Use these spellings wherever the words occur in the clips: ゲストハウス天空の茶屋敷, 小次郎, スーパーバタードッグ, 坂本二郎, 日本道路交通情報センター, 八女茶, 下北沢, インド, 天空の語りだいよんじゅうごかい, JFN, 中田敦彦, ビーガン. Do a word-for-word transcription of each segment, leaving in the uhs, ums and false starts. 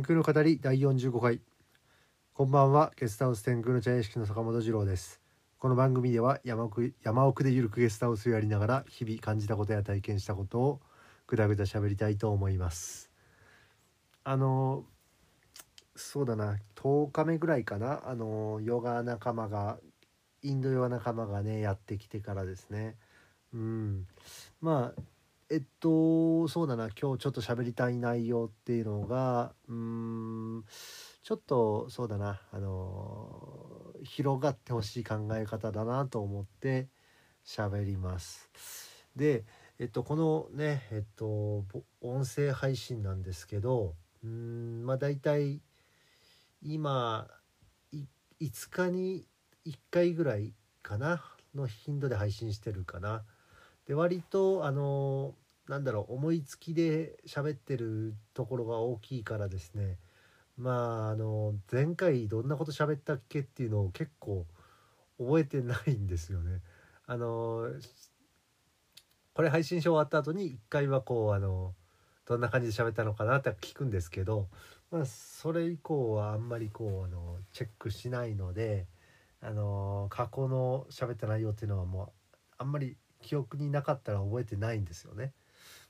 天空の語りだいよんじゅうごかい、こんばんは。ゲストハウス天空の茶屋敷の坂本二郎です。この番組では山奥、山奥でゆるくゲストハウスをやりながら日々感じたことや体験したことをぐだぐだ喋りたいと思います。あのそうだな、とおかめぐらいかな、あのヨガ仲間がインドヨガ仲間がねやってきてからですね、うん、まあえっとそうだな、今日ちょっと喋りたい内容っていうのがうーんちょっとそうだな、あの広がってほしい考え方だなと思って喋ります。でえっとこのねえっと音声配信なんですけど、うーんまあだいたい今いつかにいっかいぐらいかなの頻度で配信してるかな。で割とあのなんだろう、思いつきで喋ってるところが大きいからですね、まああの前回どんなこと喋ったっけっていうのを結構覚えてないんですよね。あのこれ配信終わった後にいっかいはこうあのどんな感じで喋ったのかなって聞くんですけど、まあそれ以降はあんまりこうあのチェックしないので、あの過去の喋った内容っていうのはもうあんまり記憶になかったら覚えてないんですよね、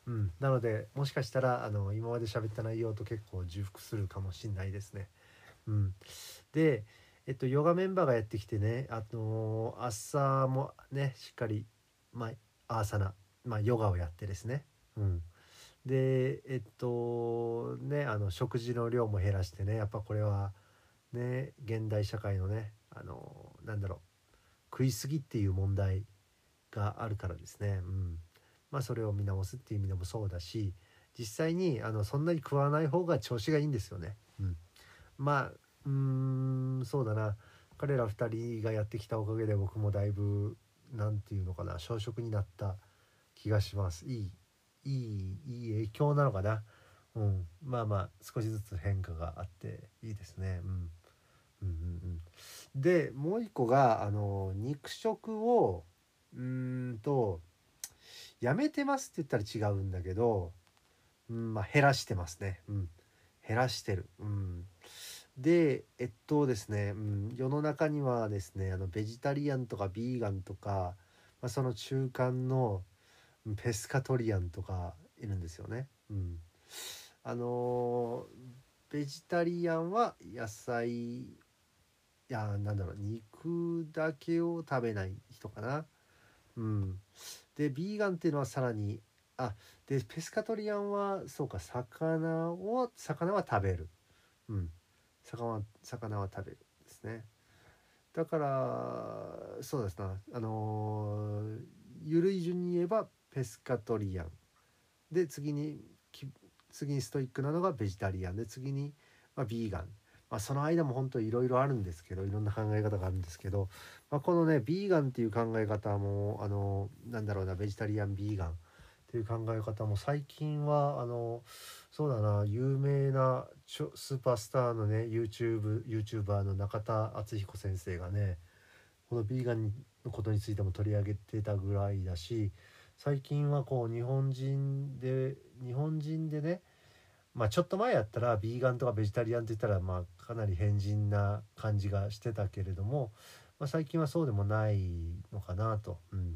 うん、なのでもしかしたらあの今まで喋った内容と結構重複するかもしれないですね、うん、で、えっと、ヨガメンバーがやってきてね、あのー、朝もねしっかり、まあ、アーサナ、まあ、ヨガをやってですね、うん、でえっとねあの食事の量も減らしてね、やっぱこれはね現代社会のねあのー、なんだろう食い過ぎっていう問題があるからですね、うん、まあそれを見直すっていう意味でもそうだし、実際にあのそんなに食わない方が調子がいいんですよね、うん、まあうーんそうだな、彼らふたりがやってきたおかげで僕もだいぶなんていうのかな小食になった気がします。いいいいいい影響なのかな、うん、まあまあ少しずつ変化があっていいですね、うんうんうんうん、でもう一個があの肉食をうーんとやめてますって言ったら違うんだけど、うんまあ、減らしてますね、うん、減らしてる、うん、でえっとですね、うん、世の中にはですねあのベジタリアンとかビーガンとか、まあ、その中間のペスカトリアンとかいるんですよね、うん、あのベジタリアンは野菜いやなんだろう肉だけを食べない人かな、うん、でビーガンっていうのはさらにあでペスカトリアンはそうか魚を魚は食べる、うん、魚, 魚は食べるですね。だからそうですな、あのー、緩い順に言えばペスカトリアンで次に次にストイックなのがベジタリアンで次に、まあ、ビーガン、まあ、その間も本当いろいろあるんですけどいろんな考え方があるんですけど、まあ、このねビーガンっていう考え方もあのなんだろうなベジタリアンビーガンっていう考え方も最近はあのそうだな有名なスーパースターのね YouTube YouTuber の中田敦彦先生がねこのビーガンのことについても取り上げてたぐらいだし、最近はこう日本人で日本人でねまあ、ちょっと前やったらビーガンとかベジタリアンって言ったらまあかなり変人な感じがしてたけれども、まあ、最近はそうでもないのかなと、うん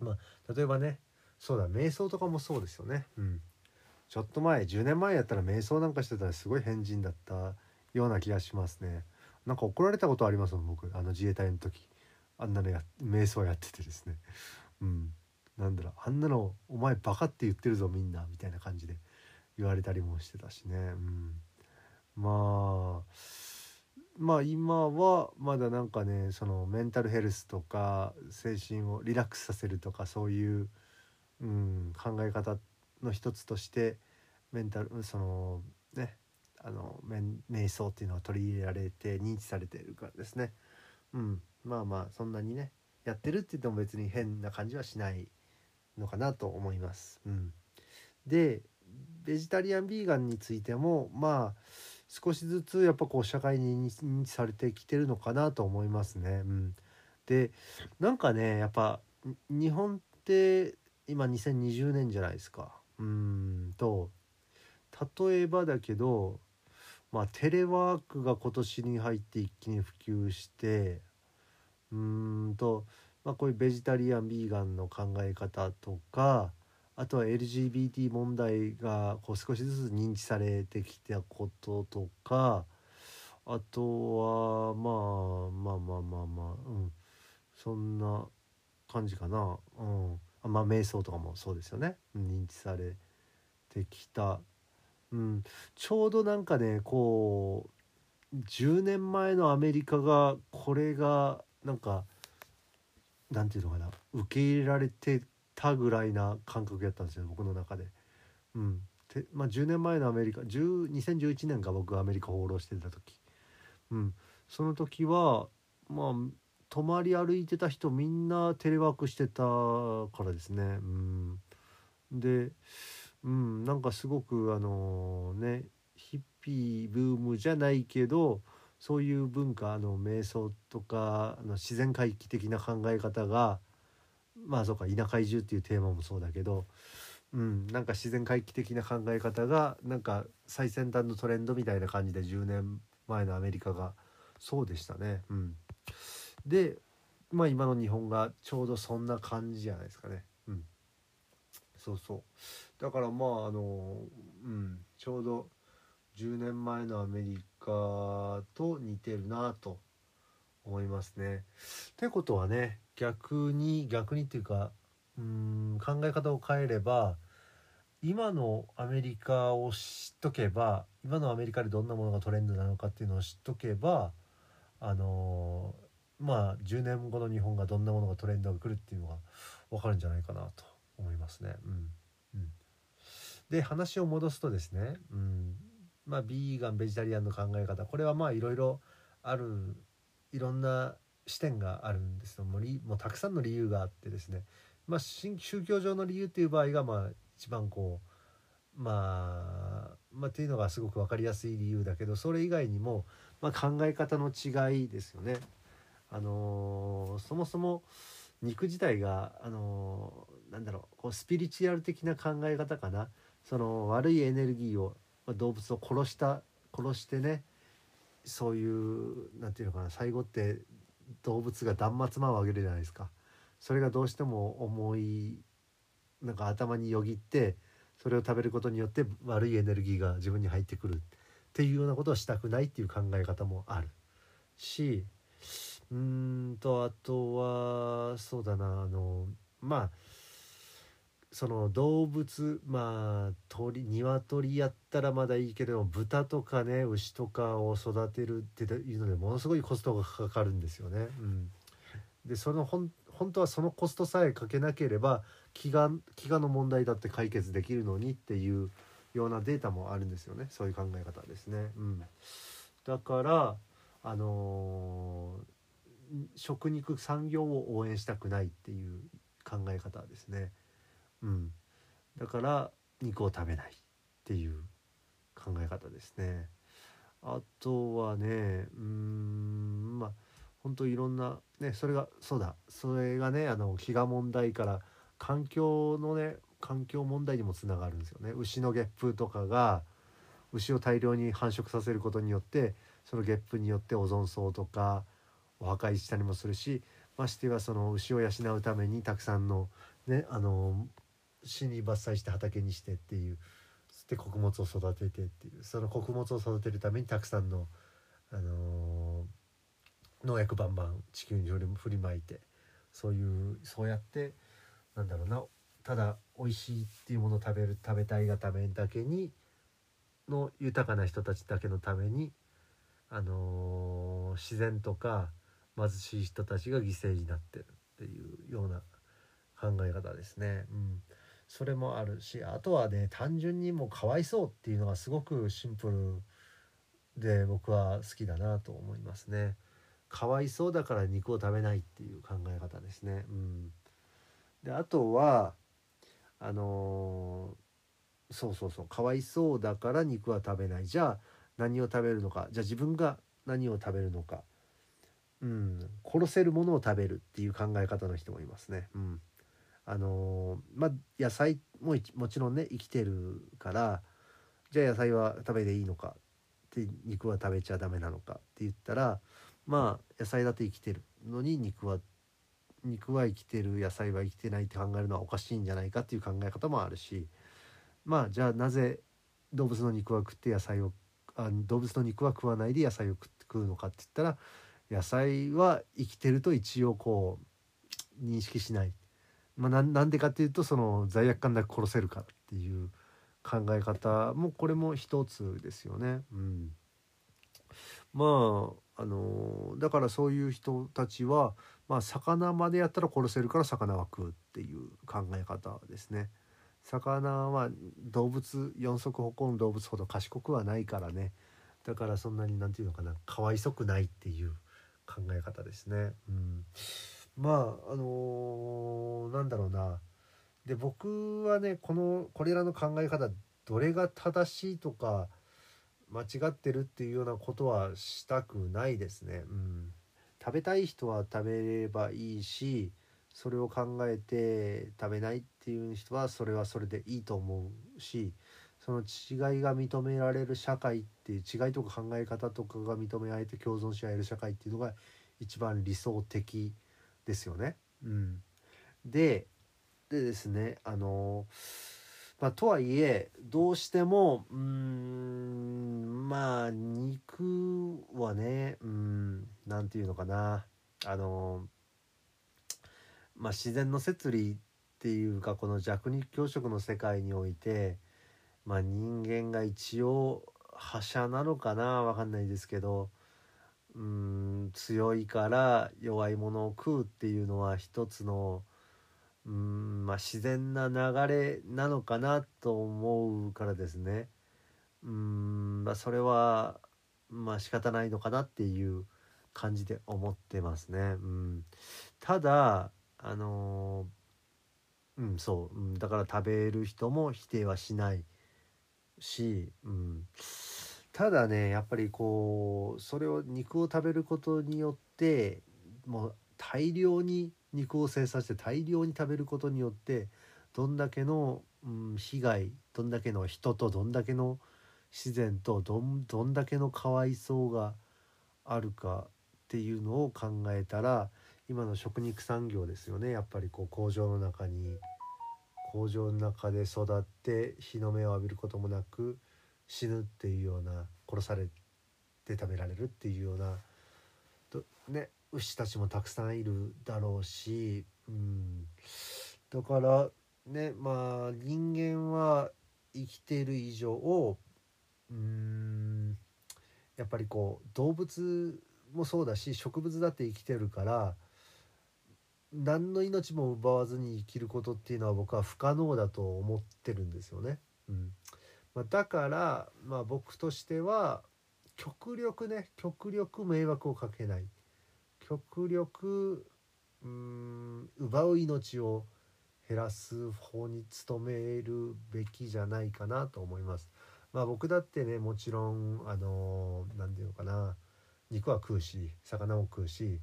まあ、例えばねそうだ瞑想とかもそうですよね、うん、ちょっと前じゅうねんまえやったら瞑想なんかしてたらすごい変人だったような気がしますね。なんか怒られたことありますもん僕、あの自衛隊の時あんなのや瞑想やっててですね、うん、なんだろうあんなのお前バカって言ってるぞみんなみたいな感じで言われたりもしてたしね、うん、まあまあ今はまだなんかねそのメンタルヘルスとか精神をリラックスさせるとかそういう、うん、考え方の一つとしてメンタルそのねあの瞑想っていうのは取り入れられて認知されているからですね、うん、まあまあそんなにねやってるって言っても別に変な感じはしないのかなと思います、うん、でベジタリアンビーガンについてもまあ少しずつやっぱこう社会に認知されてきてるのかなと思いますね、うん、でなんかねやっぱ日本って今にせんにじゅうねんじゃないですか、うーんと例えばだけどまあ、テレワークが今年に入って一気に普及して、うーんと、まあ、こういうベジタリアンビーガンの考え方とか、あとは エルジービーティー 問題がこう少しずつ認知されてきたこととか、あとはまあまあまあまあまあ、うん、そんな感じかな、うん、まあ瞑想とかもそうですよね、認知されてきた、うん、ちょうどなんかねこうじゅうねんまえのアメリカがこれがなんかなんていうのかな、受け入れられてたぐらいな感覚やったんですよ僕の中で、うんてまあ、じゅうねんまえのアメリカにせんじゅういちねんか僕アメリカ放浪してた時、うん、その時はまあ泊まり歩いてた人みんなテレワークしてたからですね、うん、で、うん、なんかすごくあのねヒッピーブームじゃないけどそういう文化、あの瞑想とかあの自然回帰的な考え方が、まあそうか田舎移住っていうテーマもそうだけど、うん、なんか自然回帰的な考え方がなんか最先端のトレンドみたいな感じでじゅうねんまえのアメリカがそうでしたね、うん、で、まあ、今の日本がちょうどそんな感じじゃないですかね、うん、そうそうだからまああの、うん、ちょうどじゅうねんまえのアメリカと似てるなと思いますね。ってことはね逆に逆にっていうかうーん考え方を変えれば今のアメリカを知っとけば今のアメリカでどんなものがトレンドなのかっていうのを知っとけばあのー、まあじゅうねんごの日本がどんなものがトレンドが来るっていうのが分かるんじゃないかなと思いますね。うんうん、で話を戻すとですね、うんまあ、ビーガンベジタリアンの考え方これはまあいろいろあるいろんな視点があるんですよ。もうりもうたくさんの理由があってですね、まあ、宗教上の理由っていう場合がまあ一番こうまあまあっていうのがすごく分かりやすい理由だけどそれ以外にも、まあ、考え方の違いですよね。あのー、そもそも肉自体が、あのー、なんだろう、こうスピリチュアル的な考え方かな。その悪いエネルギーを、まあ、動物を殺した殺してねそういうなんていうのかな最後って動物が断末魔をあげるじゃないですか。それがどうしても重いなんか頭によぎってそれを食べることによって悪いエネルギーが自分に入ってくるっていうようなことをしたくないっていう考え方もあるし、うーんとあとはそうだなあのまあその動物まあ鳥鶏やったらまだいいけれども豚とかね牛とかを育てるっていうのでものすごいコストがかかるんですよね。うん、でそのほん本当はそのコストさえかけなければ飢餓、飢餓の問題だって解決できるのにっていうようなデータもあるんですよね。そういう考え方ですね。うん、だからあのー、食肉産業を応援したくないっていう考え方ですね。うん、だから肉を食べないっていう考え方ですね。あとはねうーんまあ本当いろんなねそれがそうだそれがねあの飢餓問題から環境のね環境問題にもつながるんですよね。牛のゲップとかが牛を大量に繁殖させることによってそのゲップによってオゾン層とかを破壊したりもするしましてはその牛を養うためにたくさんのねあの死に伐採して畑にしてっていうで穀物を育ててっていうその穀物を育てるためにたくさんの、あのー、農薬バンバン地球に振りまいてそういうそうやってなんだろうなただ美味しいっていうものを食べる食べたいがためだけにの豊かな人たちだけのために、あのー、自然とか貧しい人たちが犠牲になってるっていうような考え方ですね。うんそれもあるしあとはね単純にもうかわいそうっていうのがすごくシンプルで僕は好きだなと思いますね。かわいそうだから肉を食べないっていう考え方ですね。うん、であとはあのー、そうそうそうかわいそうだから肉は食べないじゃあ何を食べるのかじゃあ自分が何を食べるのか、うん、殺せるものを食べるっていう考え方の人もいますね。うんあのまあ、野菜ももちろんね生きてるからじゃあ野菜は食べていいのかっって肉は食べちゃダメなのかって言ったら、まあ野菜だって生きてるのに肉は肉は生きてる、野菜は生きてないって考えるのはおかしいんじゃないかっていう考え方もあるし、まあじゃあなぜ動物の肉は食って野菜をあ動物の肉は食わないで野菜を食って食うのかって言ったら、野菜は生きてると一応こう認識しない、まあ、な, なんでかっていうとその罪悪感なく殺せるからっていう考え方もこれも一つですよね、うん、まああのだからそういう人たちは、まあ、魚までやったら殺せるから魚は食うっていう考え方ですね。魚は動物四足歩行の動物ほど賢くはないからね、だからそんなになんていうのかなかわいそくないっていう考え方ですね、うん、まああのー、なんだろうなで僕はねこのこれらの考え方どれが正しいとか間違ってるっていうようなことはしたくないですね、うん、食べたい人は食べればいいし、それを考えて食べないっていう人はそれはそれでいいと思うし、その違いが認められる社会っていう違いとか考え方とかが認められて共存し合える社会っていうのが一番理想的ですよね、うん、で、でですねあの、まあ、とはいえどうしてもうーんまあ肉はねうーんなんていうのかなあのまあ、自然の摂理っていうかこの弱肉強食の世界において、まあ、人間が一応覇者なのかな分かんないですけどうーん強いから弱いものを食うっていうのは一つのうーん、まあ、自然な流れなのかなと思うからですねうーん、まあ、それはまあ仕方ないのかなっていう感じで思ってますね、うん、ただあのー、うんそう、うん、だから食べる人も否定はしないし、うん、ただねやっぱりこうそれを肉を食べることによってもう大量に肉を生産して大量に食べることによってどんだけの、うん、被害どんだけの人とどんだけの自然とどん、どんだけのかわいそうがあるかっていうのを考えたら今の食肉産業ですよねやっぱりこう工場の中に工場の中で育って日の目を浴びることもなく死ぬっていうような殺されて食べられるっていうようなど、ね、牛たちもたくさんいるだろうし、うん、だからねまあ人間は生きている以上をうーんやっぱりこう動物もそうだし植物だって生きてるから何の命も奪わずに生きることっていうのは僕は不可能だと思ってるんですよね、うんまあ、だから、まあ、僕としては極力ね極力迷惑をかけない極力うーん奪う命を減らす方に努めるべきじゃないかなと思います、まあ、僕だってねもちろんあの何て言うのかな肉は食うし魚も食うし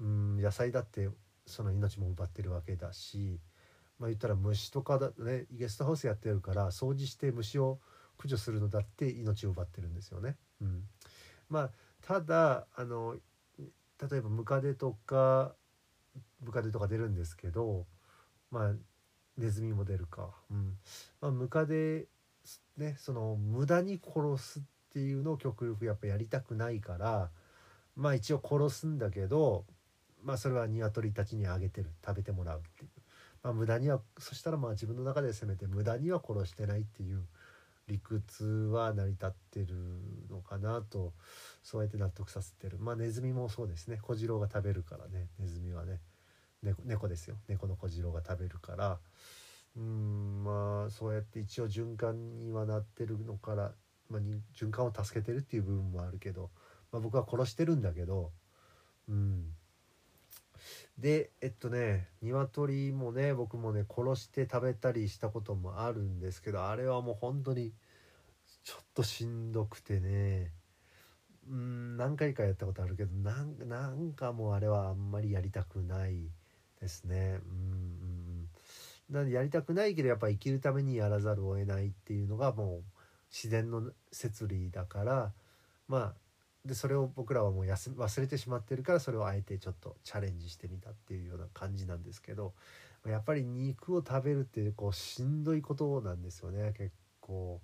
うん野菜だってその命も奪ってるわけだし、まあ、言ったら虫とかだねゲストハウスやってるから掃除して虫を駆除するのだって命を奪ってるんですよね、うん、まあただあの例えばムカデとかムカデとか出るんですけどまあネズミも出るか、うんまあ、ムカデねその無駄に殺すっていうのを極力やっぱやりたくないからまあ一応殺すんだけどまあそれは鶏たちにあげてる食べてもらうっていう、まあ、無駄にはそしたらまあ自分の中でせめて無駄には殺してないっていう理屈は成り立ってるのかなとそうやって納得させてるまあネズミもそうですね小次郎が食べるからねネズミはね猫、猫ですよ猫の小次郎が食べるからうーんまあそうやって一応循環にはなってるのからまあ、循環を助けてるっていう部分もあるけど、まあ、僕は殺してるんだけど、うん、でえっとね鶏もね僕もね殺して食べたりしたこともあるんですけどあれはもう本当にちょっとしんどくてねうん何回かやったことあるけどな ん, なんかもうあれはあんまりやりたくないですねうんなんでやりたくないけどやっぱ生きるためにやらざるを得ないっていうのがもう自然の摂理だからまあでそれを僕らはもう休忘れてしまってるから、それをあえてちょっとチャレンジしてみたっていうような感じなんですけど、やっぱり肉を食べるっていうこうしんどいことなんですよね。結構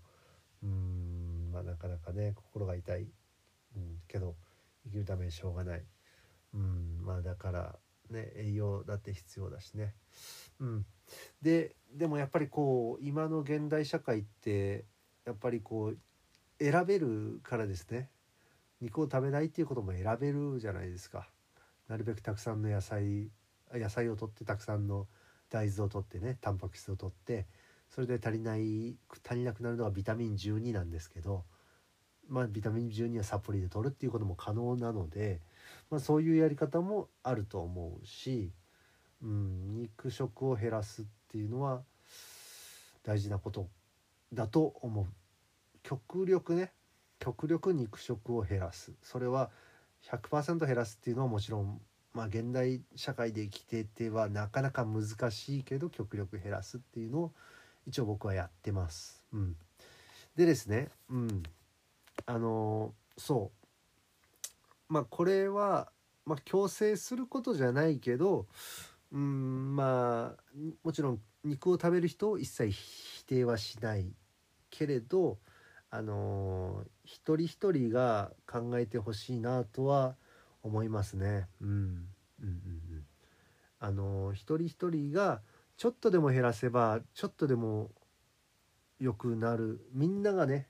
うーんまあなかなかね心が痛い、うん、けど生きるためにしょうがない、うんまあだからね栄養だって必要だしね、うんででもやっぱりこう今の現代社会ってやっぱりこう選べるからですね、肉を食べないっていうことも選べるじゃないですか。なるべくたくさんの野菜野菜をとって、たくさんの大豆をとってね、タンパク質をとって、それで足りない足りなくなるのはビタミンじゅうになんですけど、まあビタミンじゅうにはサプリでとるっていうことも可能なので、まあ、そういうやり方もあると思うし、うん、肉食を減らすっていうのは大事なことだと思う。極力ね極力肉食を減らす、それは ひゃくパーセント 減らすっていうのはもちろん、まあ、現代社会で生きててはなかなか難しいけど、極力減らすっていうのを一応僕はやってます、うん、でですね、うん、あのそうまあこれは、まあ、強制することじゃないけど、うん、まあもちろん肉を食べる人を一切否定はしないけれど、あのー、一人一人が考えてほしいなとは思いますね、うん、うんうんうんあのー、一人一人がちょっとでも減らせばちょっとでも良くなる、みんながね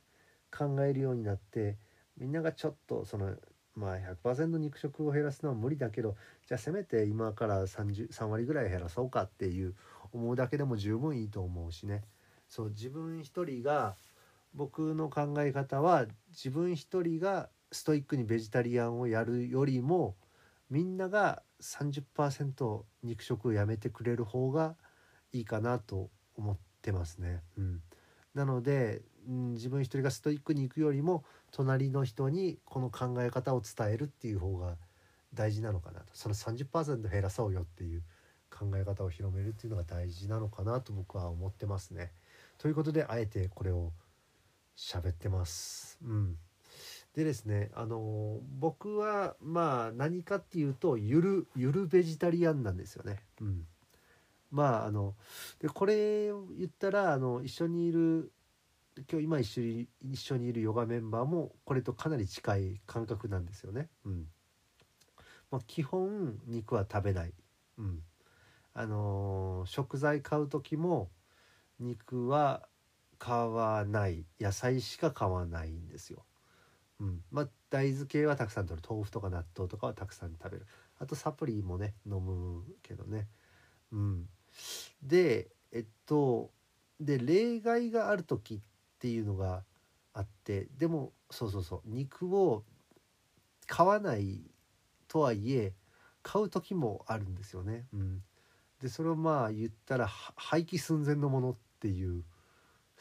考えるようになって、みんながちょっとそのまあ ひゃくパーセント 肉食を減らすのは無理だけど、じゃあせめて今からさんじゅうさんわりぐらい減らそうかっていう思うだけでも十分いいと思うしね。そう自分一人が、僕の考え方は自分一人がストイックにベジタリアンをやるよりも、みんなが さんじゅっパーセント 肉食をやめてくれる方がいいかなと思ってますね、うん、なので、うん、自分一人がストイックに行くよりも隣の人にこの考え方を伝えるっていう方が大事なのかなと、その さんじゅっパーセント 減らそうよっていう考え方を広めるっていうのが大事なのかなと僕は思ってますね。ということであえてこれを喋ってます、うん、でですね、あのー、僕はまあ何かっていうとゆるゆるベジタリアンなんですよね、うん、まああのでこれを言ったらあの一緒にいる今日今一緒に一緒にいるヨガメンバーもこれとかなり近い感覚なんですよね、うんまあ、基本肉は食べない、うんあのー、食材買う時も肉は買わない、野菜しか買わないんですよ、うんまあ、大豆系はたくさん取る、豆腐とか納豆とかはたくさん食べる、あとサプリもね飲むけどね、うん、でえっとで例外がある時っていうのがあって、でもそうそうそう肉を買わないとはいえ買う時もあるんですよね、うん、でそれをまあ言ったら廃棄寸前のものっていう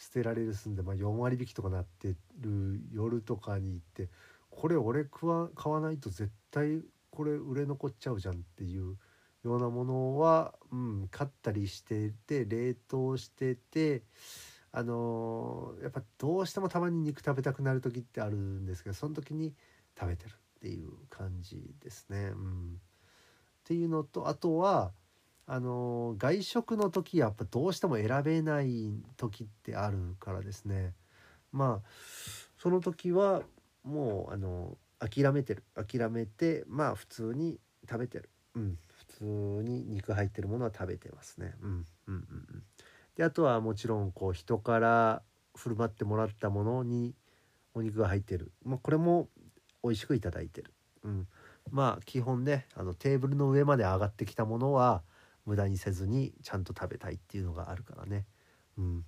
捨てられるすんで、まあ、よんわりびきとかなってる夜とかに行って、これ俺食わ買わないと絶対これ売れ残っちゃうじゃんっていうようなものは、うん、買ったりしてて冷凍してて、あのー、やっぱどうしてもたまに肉食べたくなる時ってあるんですけど、その時に食べてるっていう感じですね、うん、っていうのと、あとはあの外食の時やっぱどうしても選べない時ってあるからですね、まあその時はもうあの諦めてる諦めてまあ普通に食べてる、うん、普通に肉入ってるものは食べてますね、うんうんうん、であとはもちろんこう人から振る舞ってもらったものにお肉が入ってる、まあ、これも美味しくいただいてる、うん、まあ基本ねあのテーブルの上まで上がってきたものは無駄にせずにちゃんと食べたいっていうのがあるからね、うん、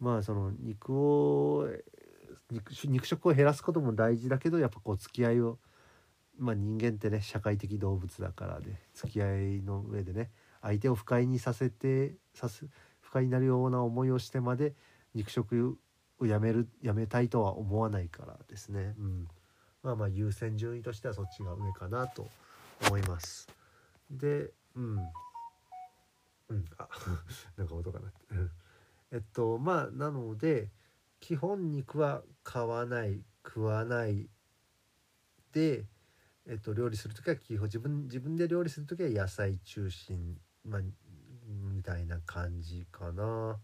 まあその肉を 肉, 肉食を減らすことも大事だけど、やっぱこう付き合いを、まあ、人間ってね社会的動物だからね、付き合いの上でね相手を不快にさせてさす不快になるような思いをしてまで肉食をやめるやめたいとは思わないからですね、うん、まあまあ優先順位としてはそっちが上かなと思います。でうんうん、あなんか音が鳴ってえっとまあなので基本肉は買わない食わないで、えっと、料理するときは基本自分自分で料理するときは野菜中心、まあ、みたいな感じかな。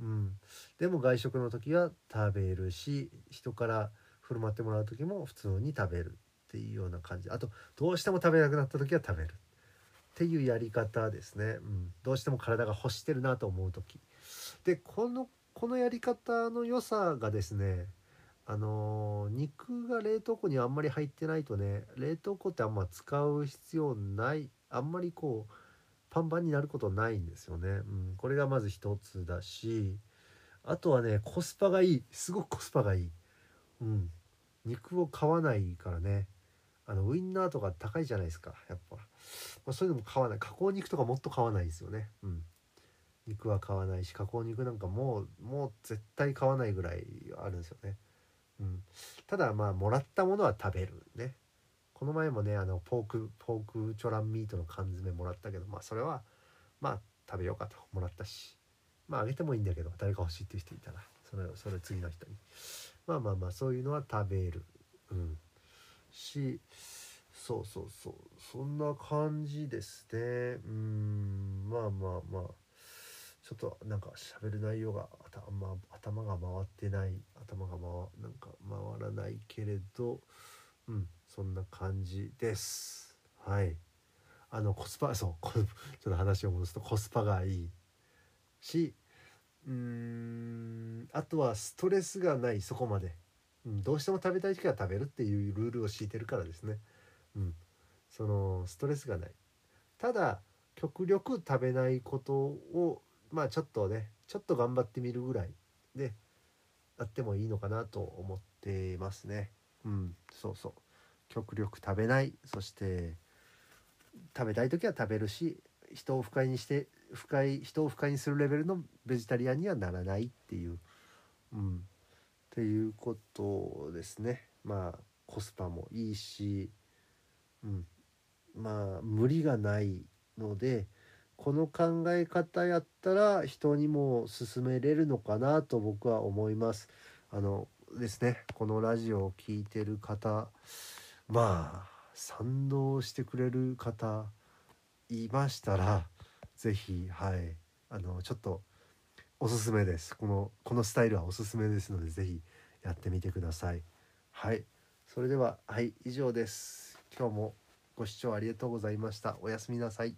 うん、でも外食の時は食べるし、人から振る舞ってもらう時も普通に食べるっていうような感じ。あとどうしても食べなくなった時は食べるっていうやり方ですね。うん、どうしても体が欲してるなと思う時で、このこのやり方の良さがですね、あのー、肉が冷凍庫にあんまり入ってないとね、冷凍庫ってあんま使う必要ない、あんまりこうパンパンになることないんですよね。うん、これがまず一つだし、あとはねコスパがいい、すごくコスパがいい。うん、肉を買わないからね。あのウインナーとか高いじゃないですか、やっぱ、まあ、そういうのも買わない。加工肉とかもっと買わないですよね。うん、肉は買わないし、加工肉なんかもうもう絶対買わないぐらいあるんですよね。うん、ただまあもらったものは食べるね。この前もね、あのポークポークチョランミートの缶詰もらったけど、まあそれはまあ食べようかと、もらったし、まああげてもいいんだけど、誰か欲しいっていう人いたらそれそれ次の人に、まあまあまあそういうのは食べる、うん、し、そうそうそう、そんな感じですね。うん、まあまあまあちょっとなんか喋る内容が頭頭が回ってない頭が回なんか回らないけれど。うん、そんな感じです。はい。あのコスパ、そう、ちょっと話を戻すとコスパがいいし、うーん、あとはストレスがない、そこまで、うん、どうしても食べたい時は食べるっていうルールを敷いてるからですね。うん、そのストレスがない。ただ極力食べないことをまあちょっとね、ちょっと頑張ってみるぐらいであってもいいのかなと思ってますね。うん、そうそう、極力食べない、そして食べたい時は食べるし、人を不快にして不快人を不快にするレベルのベジタリアンにはならないっていう、うん、っていうことですね。まあコスパもいいし、うん、まあ無理がないので、この考え方やったら人にも勧めれるのかなと僕は思います。あのですね、このラジオを聞いてる方、まあ賛同してくれる方いましたらぜひ、はい、あのちょっとおすすめです。このこのスタイルはおすすめですので、ぜひやってみてください。はい、それでは、はい、以上です。今日もご視聴ありがとうございました。おやすみなさい。